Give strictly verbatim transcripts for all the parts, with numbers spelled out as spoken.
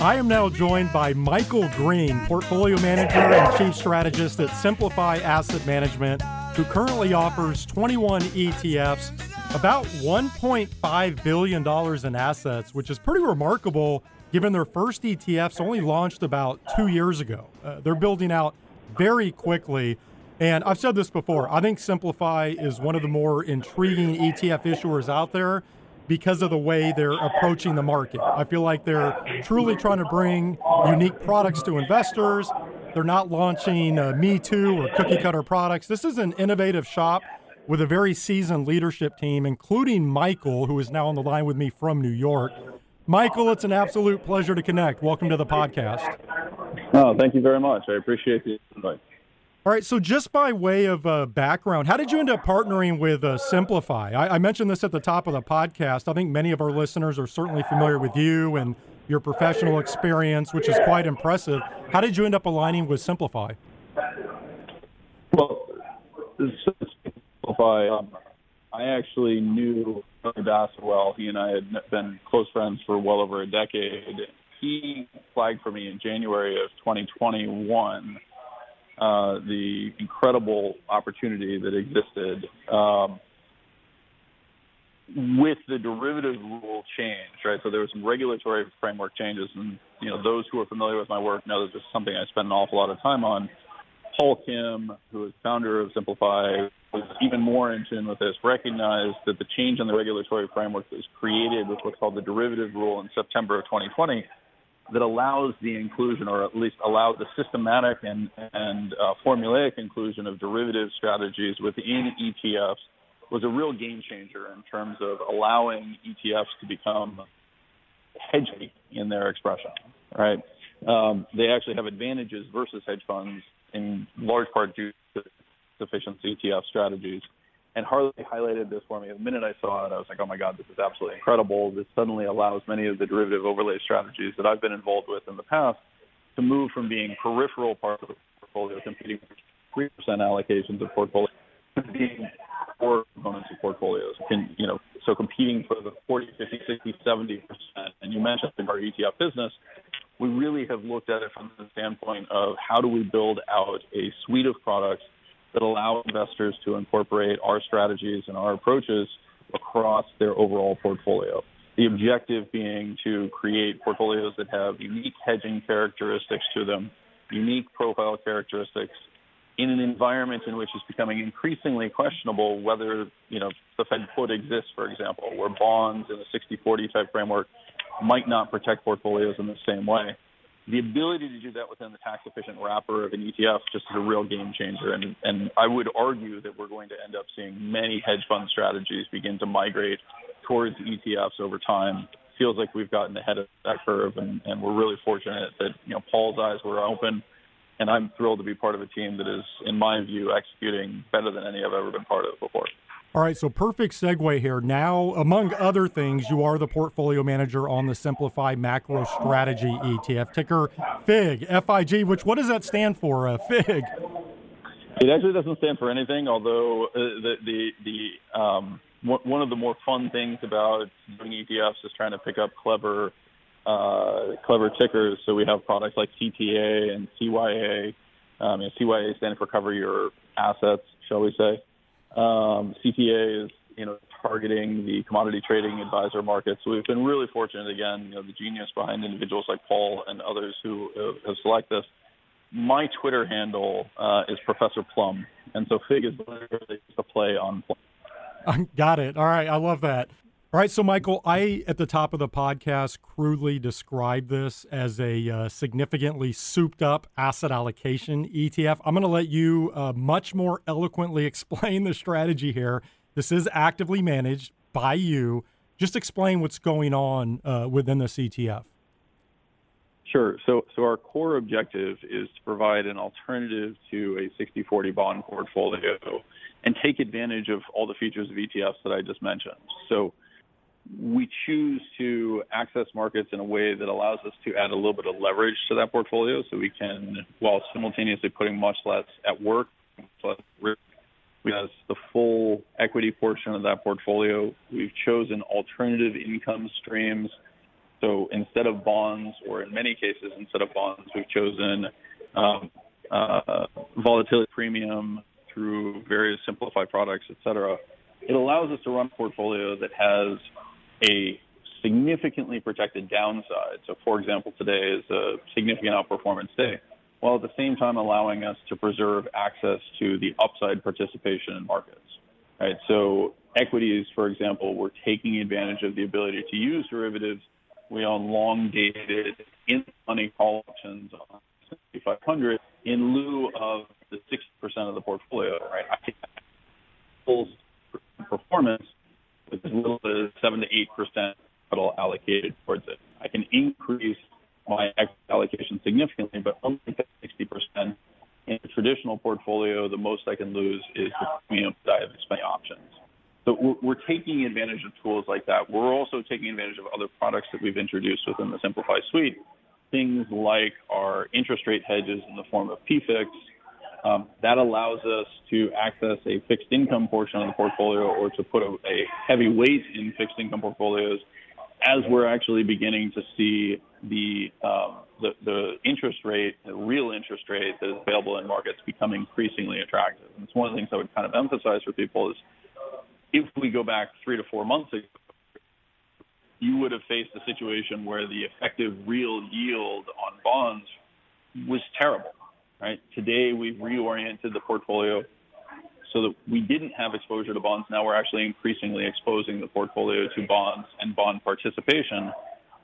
I am now joined by Michael Green, Portfolio Manager and Chief Strategist at Simplify Asset Management, who currently offers twenty-one E T Fs, about one point five billion dollars in assets, which is pretty remarkable given their first E T Fs only launched about two years ago. Uh, they're building out very quickly. And I've said this before, I think Simplify is one of the more intriguing E T F issuers out there because of the way they're approaching the market. I feel like they're truly trying to bring unique products to investors. They're not launching uh, Me Too or cookie cutter products. This is an innovative shop with a very seasoned leadership team, including Michael, who is now on the line with me from New York. Michael, it's an absolute pleasure to connect. Welcome to the podcast. Oh, thank you very much. I appreciate the invite. All right, so just by way of uh, background, how did you end up partnering with uh, Simplify? I, I mentioned this at the top of the podcast. I think many of our listeners are certainly familiar with you and your professional experience, which is quite impressive. How did you end up aligning with Simplify? Well, Simplify, um, I actually knew Anthony Bassett well. He and I had been close friends for well over a decade. He flagged for me in January of twenty twenty-one. Uh, the incredible opportunity that existed um, with the derivative rule change, right? So there was some regulatory framework changes, and you know those who are familiar with my work know that this is something I spend an awful lot of time on. Paul Kim, who is founder of Simplify, was even more in tune with this, recognized that the change in the regulatory framework that was created with what's called the derivative rule in September of twenty twenty that allows the inclusion, or at least allows the systematic and, and uh, formulaic inclusion of derivative strategies within E T Fs, was a real game changer in terms of allowing E T Fs to become hedgy in their expression, right? Um, they actually have advantages versus hedge funds in large part due to sufficient E T F strategies. And Harley highlighted this for me. The minute I saw it, I was like, oh, my God, this is absolutely incredible. This suddenly allows many of the derivative overlay strategies that I've been involved with in the past to move from being peripheral parts of the portfolio, competing with three percent allocations of portfolios, to being core components of portfolios. Can, you know, so competing for the forty, fifty, sixty, seventy percent. And you mentioned in our E T F business, we really have looked at it from the standpoint of how do we build out a suite of products that allow investors to incorporate our strategies and our approaches across their overall portfolio. The objective being to create portfolios that have unique hedging characteristics to them, unique profile characteristics, in an environment in which it's becoming increasingly questionable whether, you know, the Fed put exists, for example, where bonds in a sixty forty type framework might not protect portfolios in the same way. The ability to do that within the tax-efficient wrapper of an E T F just is a real game changer, and, and I would argue that we're going to end up seeing many hedge fund strategies begin to migrate towards E T Fs over time. Feels like we've gotten ahead of that curve, and, and we're really fortunate that you know Paul's eyes were open, and I'm thrilled to be part of a team that is, in my view, executing better than any I've ever been part of before. All right, so perfect segue here. Now, among other things, you are the portfolio manager on the Simplify Macro Strategy E T F, ticker FIG, F I G, which what does that stand for, uh, FIG? It actually doesn't stand for anything, although uh, the the, the um, w- one of the more fun things about doing E T Fs is trying to pick up clever, uh, clever tickers. So we have products like C T A and C Y A. Um, you know, C Y A stands for cover your assets, shall we say. Um, C T A is, you know, targeting the commodity trading advisor market. So we've been really fortunate, again, you know, the genius behind individuals like Paul and others who uh, have selected this. My Twitter handle uh, is Professor Plum, and so FIG is literally just a play on Plum. Got it. All right, I love that. All right, so Michael, I, at the top of the podcast, crudely described this as a uh, significantly souped-up asset allocation E T F. I'm going to let you uh, much more eloquently explain the strategy here. This is actively managed by you. Just explain what's going on uh, within this E T F. Sure. So, so our core objective is to provide an alternative to a sixty forty bond portfolio and take advantage of all the features of E T Fs that I just mentioned. So we choose to access markets in a way that allows us to add a little bit of leverage to that portfolio, so we can, while simultaneously putting much less at work, much less risk, we have the full equity portion of that portfolio. We've chosen alternative income streams So instead of bonds, or in many cases, instead of bonds, we've chosen um, uh, volatility premium through various simplified products, et cetera. It allows us to run a portfolio that has a significantly protected downside. So, for example, today is a significant outperformance day, while at the same time allowing us to preserve access to the upside participation in markets. Right? So equities, for example, we're taking advantage of the ability to use derivatives. We own long-dated in-money call options on the S and P five hundred in lieu of the sixty percent of the portfolio. Right? I think full performance with as little as seven to eight percent capital allocated towards it. I can increase my equity allocation significantly, but only sixty percent. In the traditional portfolio, the most I can lose is the premium that I have as my options. So we're, we're taking advantage of tools like that. We're also taking advantage of other products that we've introduced within the Simplify suite, things like our interest rate hedges in the form of P F I X. Um, that allows us to access a fixed income portion of the portfolio, or to put a, a heavy weight in fixed income portfolios, as we're actually beginning to see the, um, the the interest rate, the real interest rate that is available in markets, become increasingly attractive. And it's one of the things I would kind of emphasize for people is, if we go back three to four months ago, you would have faced a situation where the effective real yield on bonds was terrible, right? Today, we've reoriented the portfolio so that we didn't have exposure to bonds. Now we're actually increasingly exposing the portfolio to bonds and bond participation.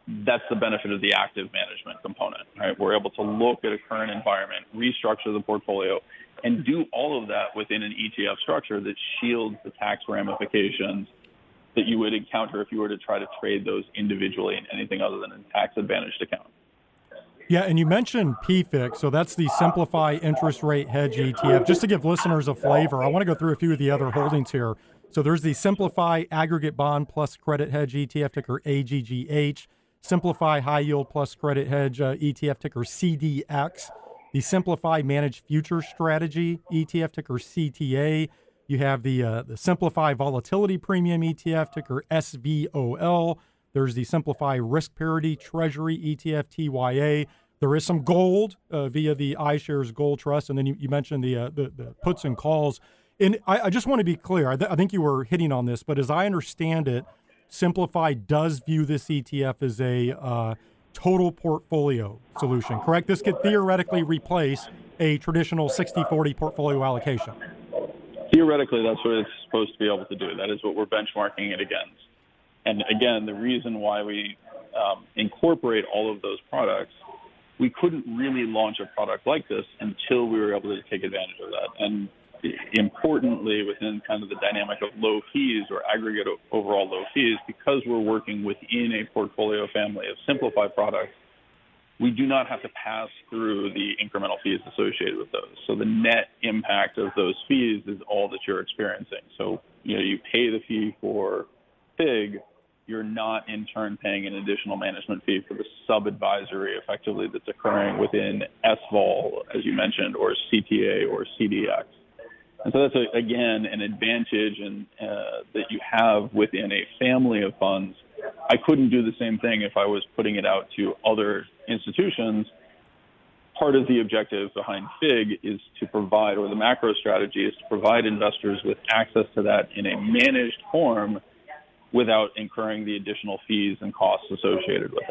That's the benefit of the active management component, right? We're able to look at a current environment, restructure the portfolio, and do all of that within an E T F structure that shields the tax ramifications that you would encounter if you were to try to trade those individually in anything other than a tax-advantaged account. Yeah, and you mentioned P F I X, so that's the Simplify Interest Rate Hedge E T F. Just to give listeners a flavor, I want to go through a few of the other holdings here. So there's the Simplify Aggregate Bond Plus Credit Hedge E T F, ticker A G G H, Simplify High Yield Plus Credit Hedge uh, E T F, ticker C D X, the Simplify Managed Future Strategy E T F, ticker C T A. You have the, uh, the Simplify Volatility Premium E T F, ticker S V O L. There's the Simplify Risk Parity Treasury E T F, T Y A. There is some gold uh, via the iShares Gold Trust. And then you, you mentioned the, uh, the the puts and calls. And I, I just want to be clear. I, th- I think you were hitting on this, but as I understand it, Simplify does view this E T F as a uh, total portfolio solution, correct? This could theoretically replace a traditional sixty forty portfolio allocation. Theoretically, that's what it's supposed to be able to do. That is what we're benchmarking it against. And again, the reason why we um, incorporate all of those products, we couldn't really launch a product like this until we were able to take advantage of that. And importantly, within kind of the dynamic of low fees, or aggregate overall low fees, because we're working within a portfolio family of Simplify products, we do not have to pass through the incremental fees associated with those. So the net impact of those fees is all that you're experiencing. So, you know, you pay the fee for F I G, you're not in turn paying an additional management fee for the sub-advisory effectively that's occurring within S V O L, as you mentioned, or C T A or C D X. And so that's, a, again, an advantage in, uh, that you have within a family of funds. I couldn't do the same thing if I was putting it out to other institutions. Part of the objective behind F I G is to provide, or the macro strategy is to provide investors with access to that in a managed form, without incurring the additional fees and costs associated with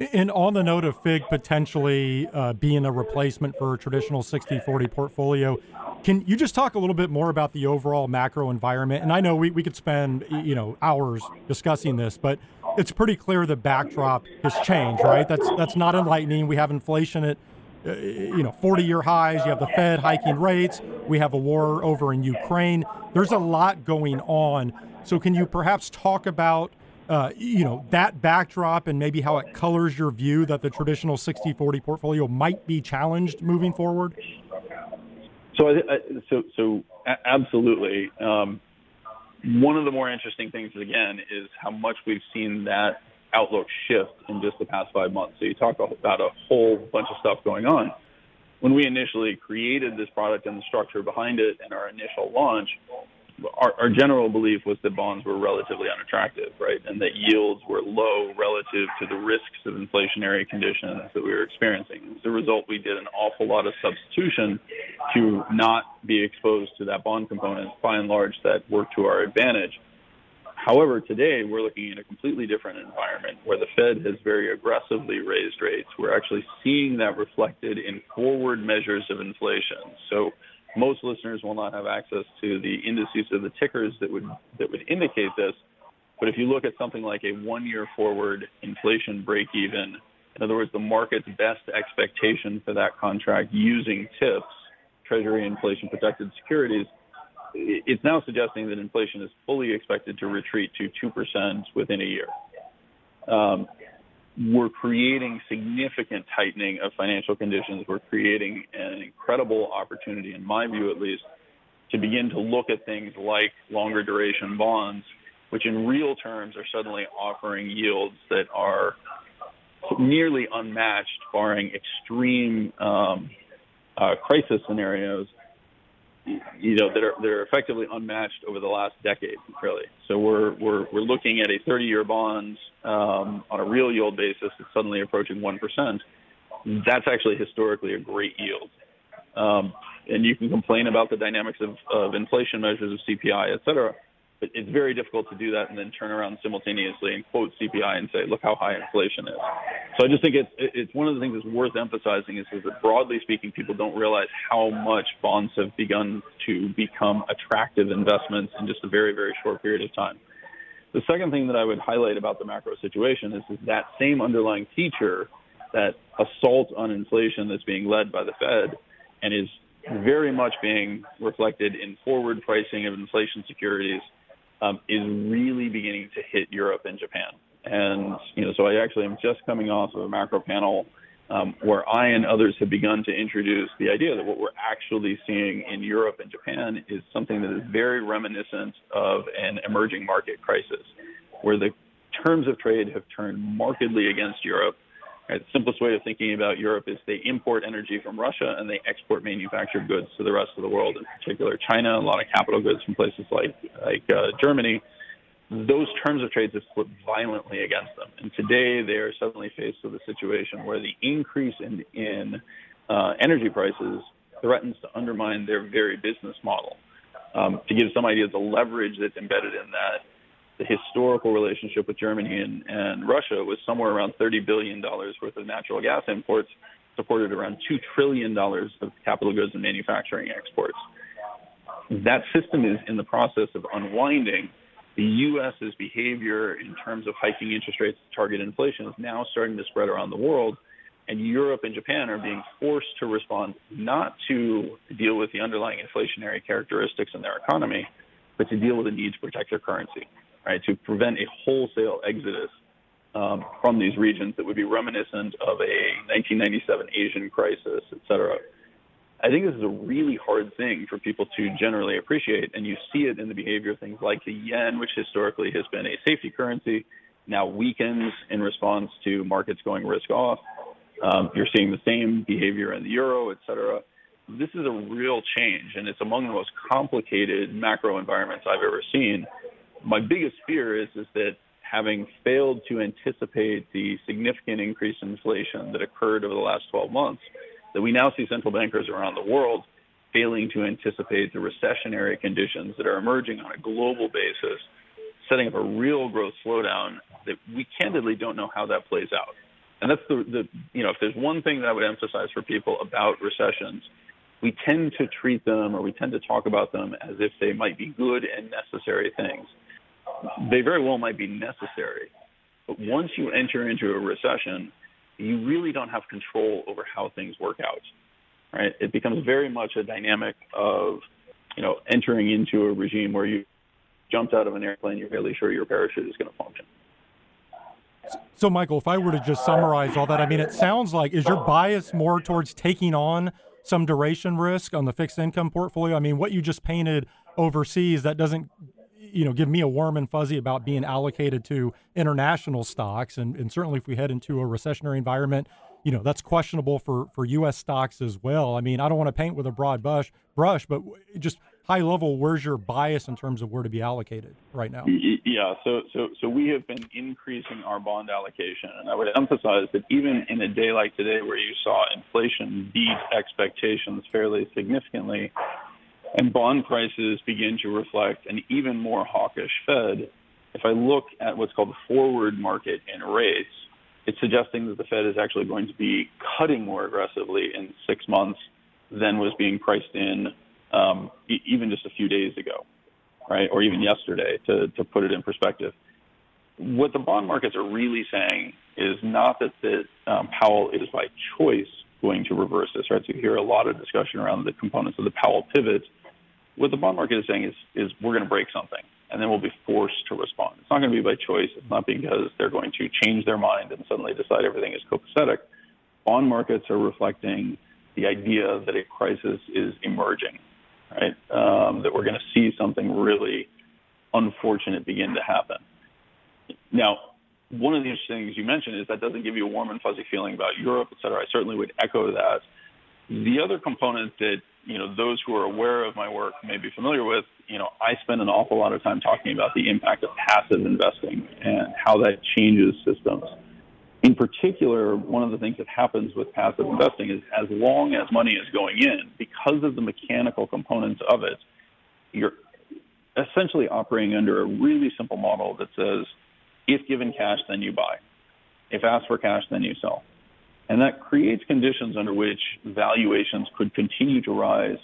it. And on the note of F I G potentially uh, being a replacement for a traditional sixty forty portfolio, can you just talk a little bit more about the overall macro environment? And I know we, we could spend, you know, hours discussing this, but it's pretty clear the backdrop has changed, right? That's that's not enlightening. We have inflation at uh, you know forty-year highs. You have the Fed hiking rates. We have a war over in Ukraine. There's a lot going on. So can you perhaps talk about, uh, you know, that backdrop and maybe how it colors your view that the traditional sixty forty portfolio might be challenged moving forward? So, I, so, so absolutely. Um, one of the more interesting things, again, is how much we've seen that outlook shift in just the past five months. So you talk about a whole bunch of stuff going on. When we initially created this product and the structure behind it and our initial launch, our, our general belief was that bonds were relatively unattractive, right, and that yields were low relative to the risks of inflationary conditions that we were experiencing. As a result, we did an awful lot of substitution to not be exposed to that bond component. By and large, that worked to our advantage. However, today we're looking at a completely different environment where the Fed has very aggressively raised rates. We're actually seeing that reflected in forward measures of inflation. So most listeners will not have access to the indices of the tickers that would that would indicate this. But if you look at something like a one-year forward inflation break-even, in other words, the market's best expectation for that contract using TIPS, Treasury Inflation Protected Securities, it's now suggesting that inflation is fully expected to retreat to two percent within a year. Um, we're creating significant tightening of financial conditions. We're creating an incredible opportunity, in my view at least, to begin to look at things like longer duration bonds, which in real terms are suddenly offering yields that are nearly unmatched, barring extreme um, uh, crisis scenarios, you know, that are they're effectively unmatched over the last decade, really. So we're we're we're looking at a thirty-year bond um, on a real yield basis that's suddenly approaching one percent. That's actually historically a great yield. Um, and you can complain about the dynamics of, of inflation measures of C P I, et cetera, but it's very difficult to do that and then turn around simultaneously and quote C P I and say, look how high inflation is. So I just think it's it's one of the things that's worth emphasizing is, is that broadly speaking, people don't realize how much bonds have begun to become attractive investments in just a very, very short period of time. The second thing that I would highlight about the macro situation is, is that same underlying feature, that assault on inflation that's being led by the Fed and is very much being reflected in forward pricing of inflation securities, um, is really beginning to hit Europe and Japan. And, you know, so I actually am just coming off of a macro panel um, where I and others have begun to introduce the idea that what we're actually seeing in Europe and Japan is something that is very reminiscent of an emerging market crisis, where the terms of trade have turned markedly against Europe. Right? The simplest way of thinking about Europe is they import energy from Russia and they export manufactured goods to the rest of the world, in particular China, a lot of capital goods from places like, like uh, Germany. Those terms of trade have flipped violently against them. And today they are suddenly faced with a situation where the increase in, in uh, energy prices threatens to undermine their very business model. Um, to give some idea of the leverage that's embedded in that, the historical relationship with Germany and, and Russia was somewhere around thirty billion dollars worth of natural gas imports, supported around two trillion dollars of capital goods and manufacturing exports. That system is in the process of unwinding. The U S's behavior in terms of hiking interest rates to target inflation is now starting to spread around the world, and Europe and Japan are being forced to respond not to deal with the underlying inflationary characteristics in their economy, but to deal with the need to protect their currency, right? To prevent a wholesale exodus um, from these regions that would be reminiscent of a nineteen ninety-seven Asian crisis, et cetera. I think this is a really hard thing for people to generally appreciate, and you see it in the behavior of things like the yen, which historically has been a safety currency, now weakens in response to markets going risk off. Um, you're seeing the same behavior in the euro, et cetera. This is a real change, and it's among the most complicated macro environments I've ever seen. My biggest fear is, is that having failed to anticipate the significant increase in inflation that occurred over the last twelve months, that we now see central bankers around the world failing to anticipate the recessionary conditions that are emerging on a global basis, setting up a real growth slowdown that we candidly don't know how that plays out. And that's the, the you know, if there's one thing that I would emphasize for people about recessions, we tend to treat them or we tend to talk about them as if they might be good and necessary things. They very well might be necessary, but once you enter into a recession, you really don't have control over how things work out, right? It becomes very much a dynamic of, you know, entering into a regime where you jumped out of an airplane, you're barely sure your parachute is going to function. So, Michael, if I were to just summarize all that, I mean, it sounds like, is your bias more towards taking on some duration risk on the fixed income portfolio? I mean, what you just painted overseas, that doesn't, you know, give me a warm and fuzzy about being allocated to international stocks. And, and certainly if we head into a recessionary environment, you know, that's questionable for, for U S stocks as well. I mean, I don't want to paint with a broad brush, brush, but just high level, where's your bias in terms of where to be allocated right now? Yeah, so so so we have been increasing our bond allocation, and I would emphasize that even in a day like today where you saw inflation beat expectations fairly significantly and bond prices begin to reflect an even more hawkish Fed, if I look at what's called the forward market in rates, it's suggesting that the Fed is actually going to be cutting more aggressively in six months than was being priced in um, e- even just a few days ago, right? Or even yesterday, to, to put it in perspective. What the bond markets are really saying is not that the, um, Powell is by choice going to reverse this, right? So you hear a lot of discussion around the components of the Powell pivot. What the bond market is saying is, is we're going to break something, and then we'll be forced to respond. It's not going to be by choice. It's not because they're going to change their mind and suddenly decide everything is copacetic. Bond markets are reflecting the idea that a crisis is emerging, right? Um, that we're going to see something really unfortunate begin to happen. Now, one of the interesting things you mentioned is that doesn't give you a warm and fuzzy feeling about Europe, et cetera. I certainly would echo that. The other component that, you know, those who are aware of my work may be familiar with, you know, I spend an awful lot of time talking about the impact of passive investing and how that changes systems. In particular, one of the things that happens with passive investing is as long as money is going in, because of the mechanical components of it, you're essentially operating under a really simple model that says, if given cash, then you buy. If asked for cash, then you sell. And that creates conditions under which valuations could continue to rise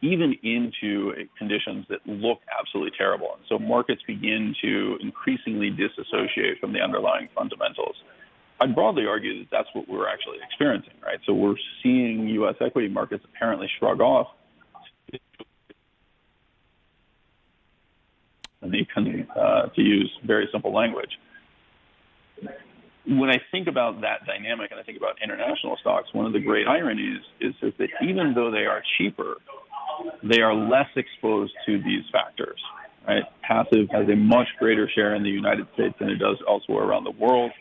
even into conditions that look absolutely terrible. And so markets begin to increasingly disassociate from the underlying fundamentals. I'd broadly argue that that's what we're actually experiencing, right? So we're seeing U S equity markets apparently shrug off the economy, uh, to use very simple language. When I think about that dynamic and I think about international stocks, one of the great ironies is that even though they are cheaper, they are less exposed to these factors, right? Passive has a much greater share in the United States than it does elsewhere around the world.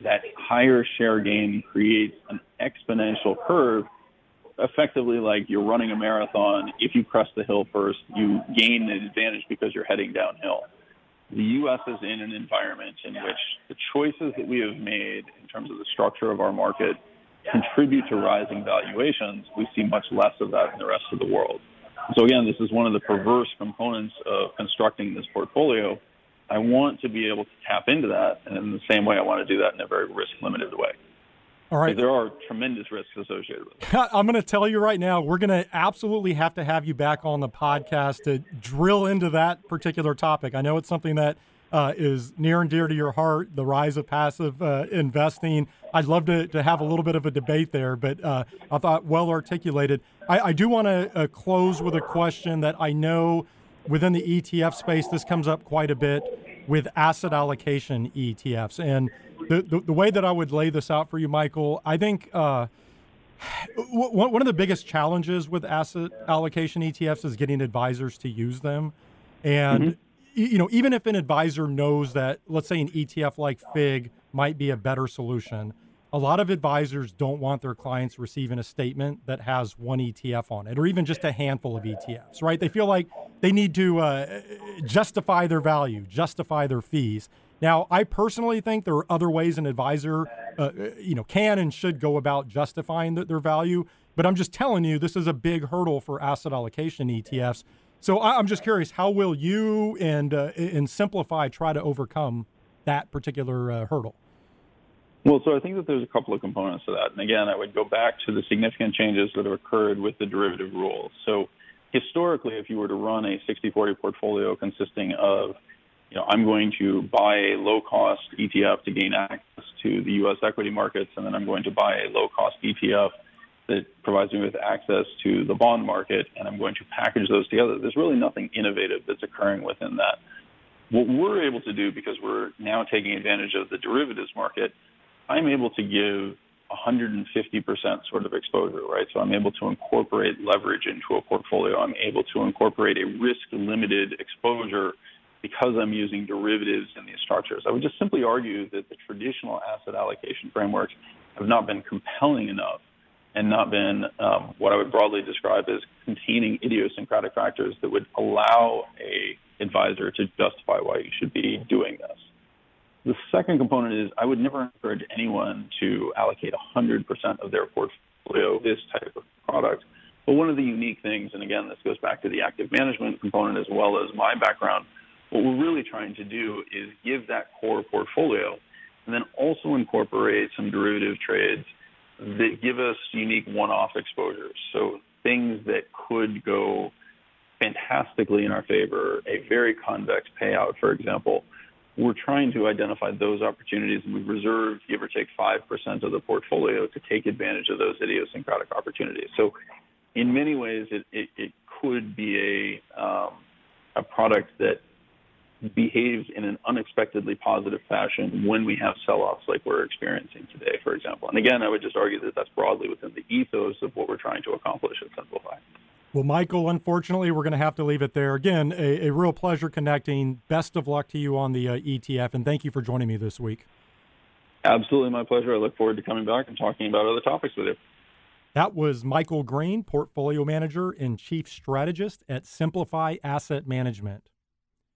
That higher share gain creates an exponential curve, effectively like you're running a marathon. If you crest the hill first, you gain an advantage because you're heading downhill. The U S is in an environment in which the choices that we have made in terms of the structure of our market contribute to rising valuations. We see much less of that in the rest of the world. So again, this is one of the perverse components of constructing this portfolio. I want to be able to tap into that, and in the same way I want to do that in a very risk-limited way. All right. There are tremendous risks associated with it. I'm going to tell you right now, we're going to absolutely have to have you back on the podcast to drill into that particular topic. I know it's something that uh, is near and dear to your heart, the rise of passive uh, investing. I'd love to, to have a little bit of a debate there, but uh, I thought well articulated. I, I do want to uh, close with a question that I know within the E T F space, this comes up quite a bit with asset allocation E T Fs. And the, the, the way that I would lay this out for you, Michael, I think uh, w- one of the biggest challenges with asset allocation E T Fs is getting advisors to use them. And, mm-hmm. you know, even if an advisor knows that, let's say an E T F like FIG might be a better solution, a lot of advisors don't want their clients receiving a statement that has one E T F on it, or even just a handful of E T Fs, right? They feel like they need to uh, justify their value, justify their fees. Now, I personally think there are other ways an advisor, uh, you know, can and should go about justifying the, their value, but I'm just telling you, this is a big hurdle for asset allocation E T Fs. So I, I'm just curious, how will you and uh, and Simplify try to overcome that particular uh, hurdle? Well, so I think that there's a couple of components to that. And again, I would go back to the significant changes that have occurred with the derivative rules. So historically, if you were to run a sixty forty portfolio consisting of, you know, I'm going to buy a low-cost E T F to gain access to the U S equity markets, and then I'm going to buy a low-cost E T F that provides me with access to the bond market, and I'm going to package those together, there's really nothing innovative that's occurring within that. What we're able to do, because we're now taking advantage of the derivatives market, I'm able to give one hundred fifty percent sort of exposure, right? So I'm able to incorporate leverage into a portfolio. I'm able to incorporate a risk-limited exposure because I'm using derivatives in these structures. I would just simply argue that the traditional asset allocation frameworks have not been compelling enough and not been um, what I would broadly describe as containing idiosyncratic factors that would allow a advisor to justify why you should be doing this. The second component is I would never encourage anyone to allocate one hundred percent of their portfolio to this type of product. But one of the unique things, and again, this goes back to the active management component as well as my background, what we're really trying to do is give that core portfolio and then also incorporate some derivative trades that give us unique one-off exposures. So things that could go fantastically in our favor, a very convex payout, for example. We're trying to identify those opportunities, and we've reserved, give or take, five percent of the portfolio to take advantage of those idiosyncratic opportunities. So in many ways, it, it, it could be a, um, a product that behaves in an unexpectedly positive fashion when we have sell-offs like we're experiencing today, for example. And again, I would just argue that that's broadly within the ethos of what we're trying to accomplish at Simplify. Well, Michael, unfortunately, we're going to have to leave it there. Again, a, a real pleasure connecting. Best of luck to you on the uh, E T F, and thank you for joining me this week. Absolutely, my pleasure. I look forward to coming back and talking about other topics with you. That was Michael Green, Portfolio Manager and Chief Strategist at Simplify Asset Management.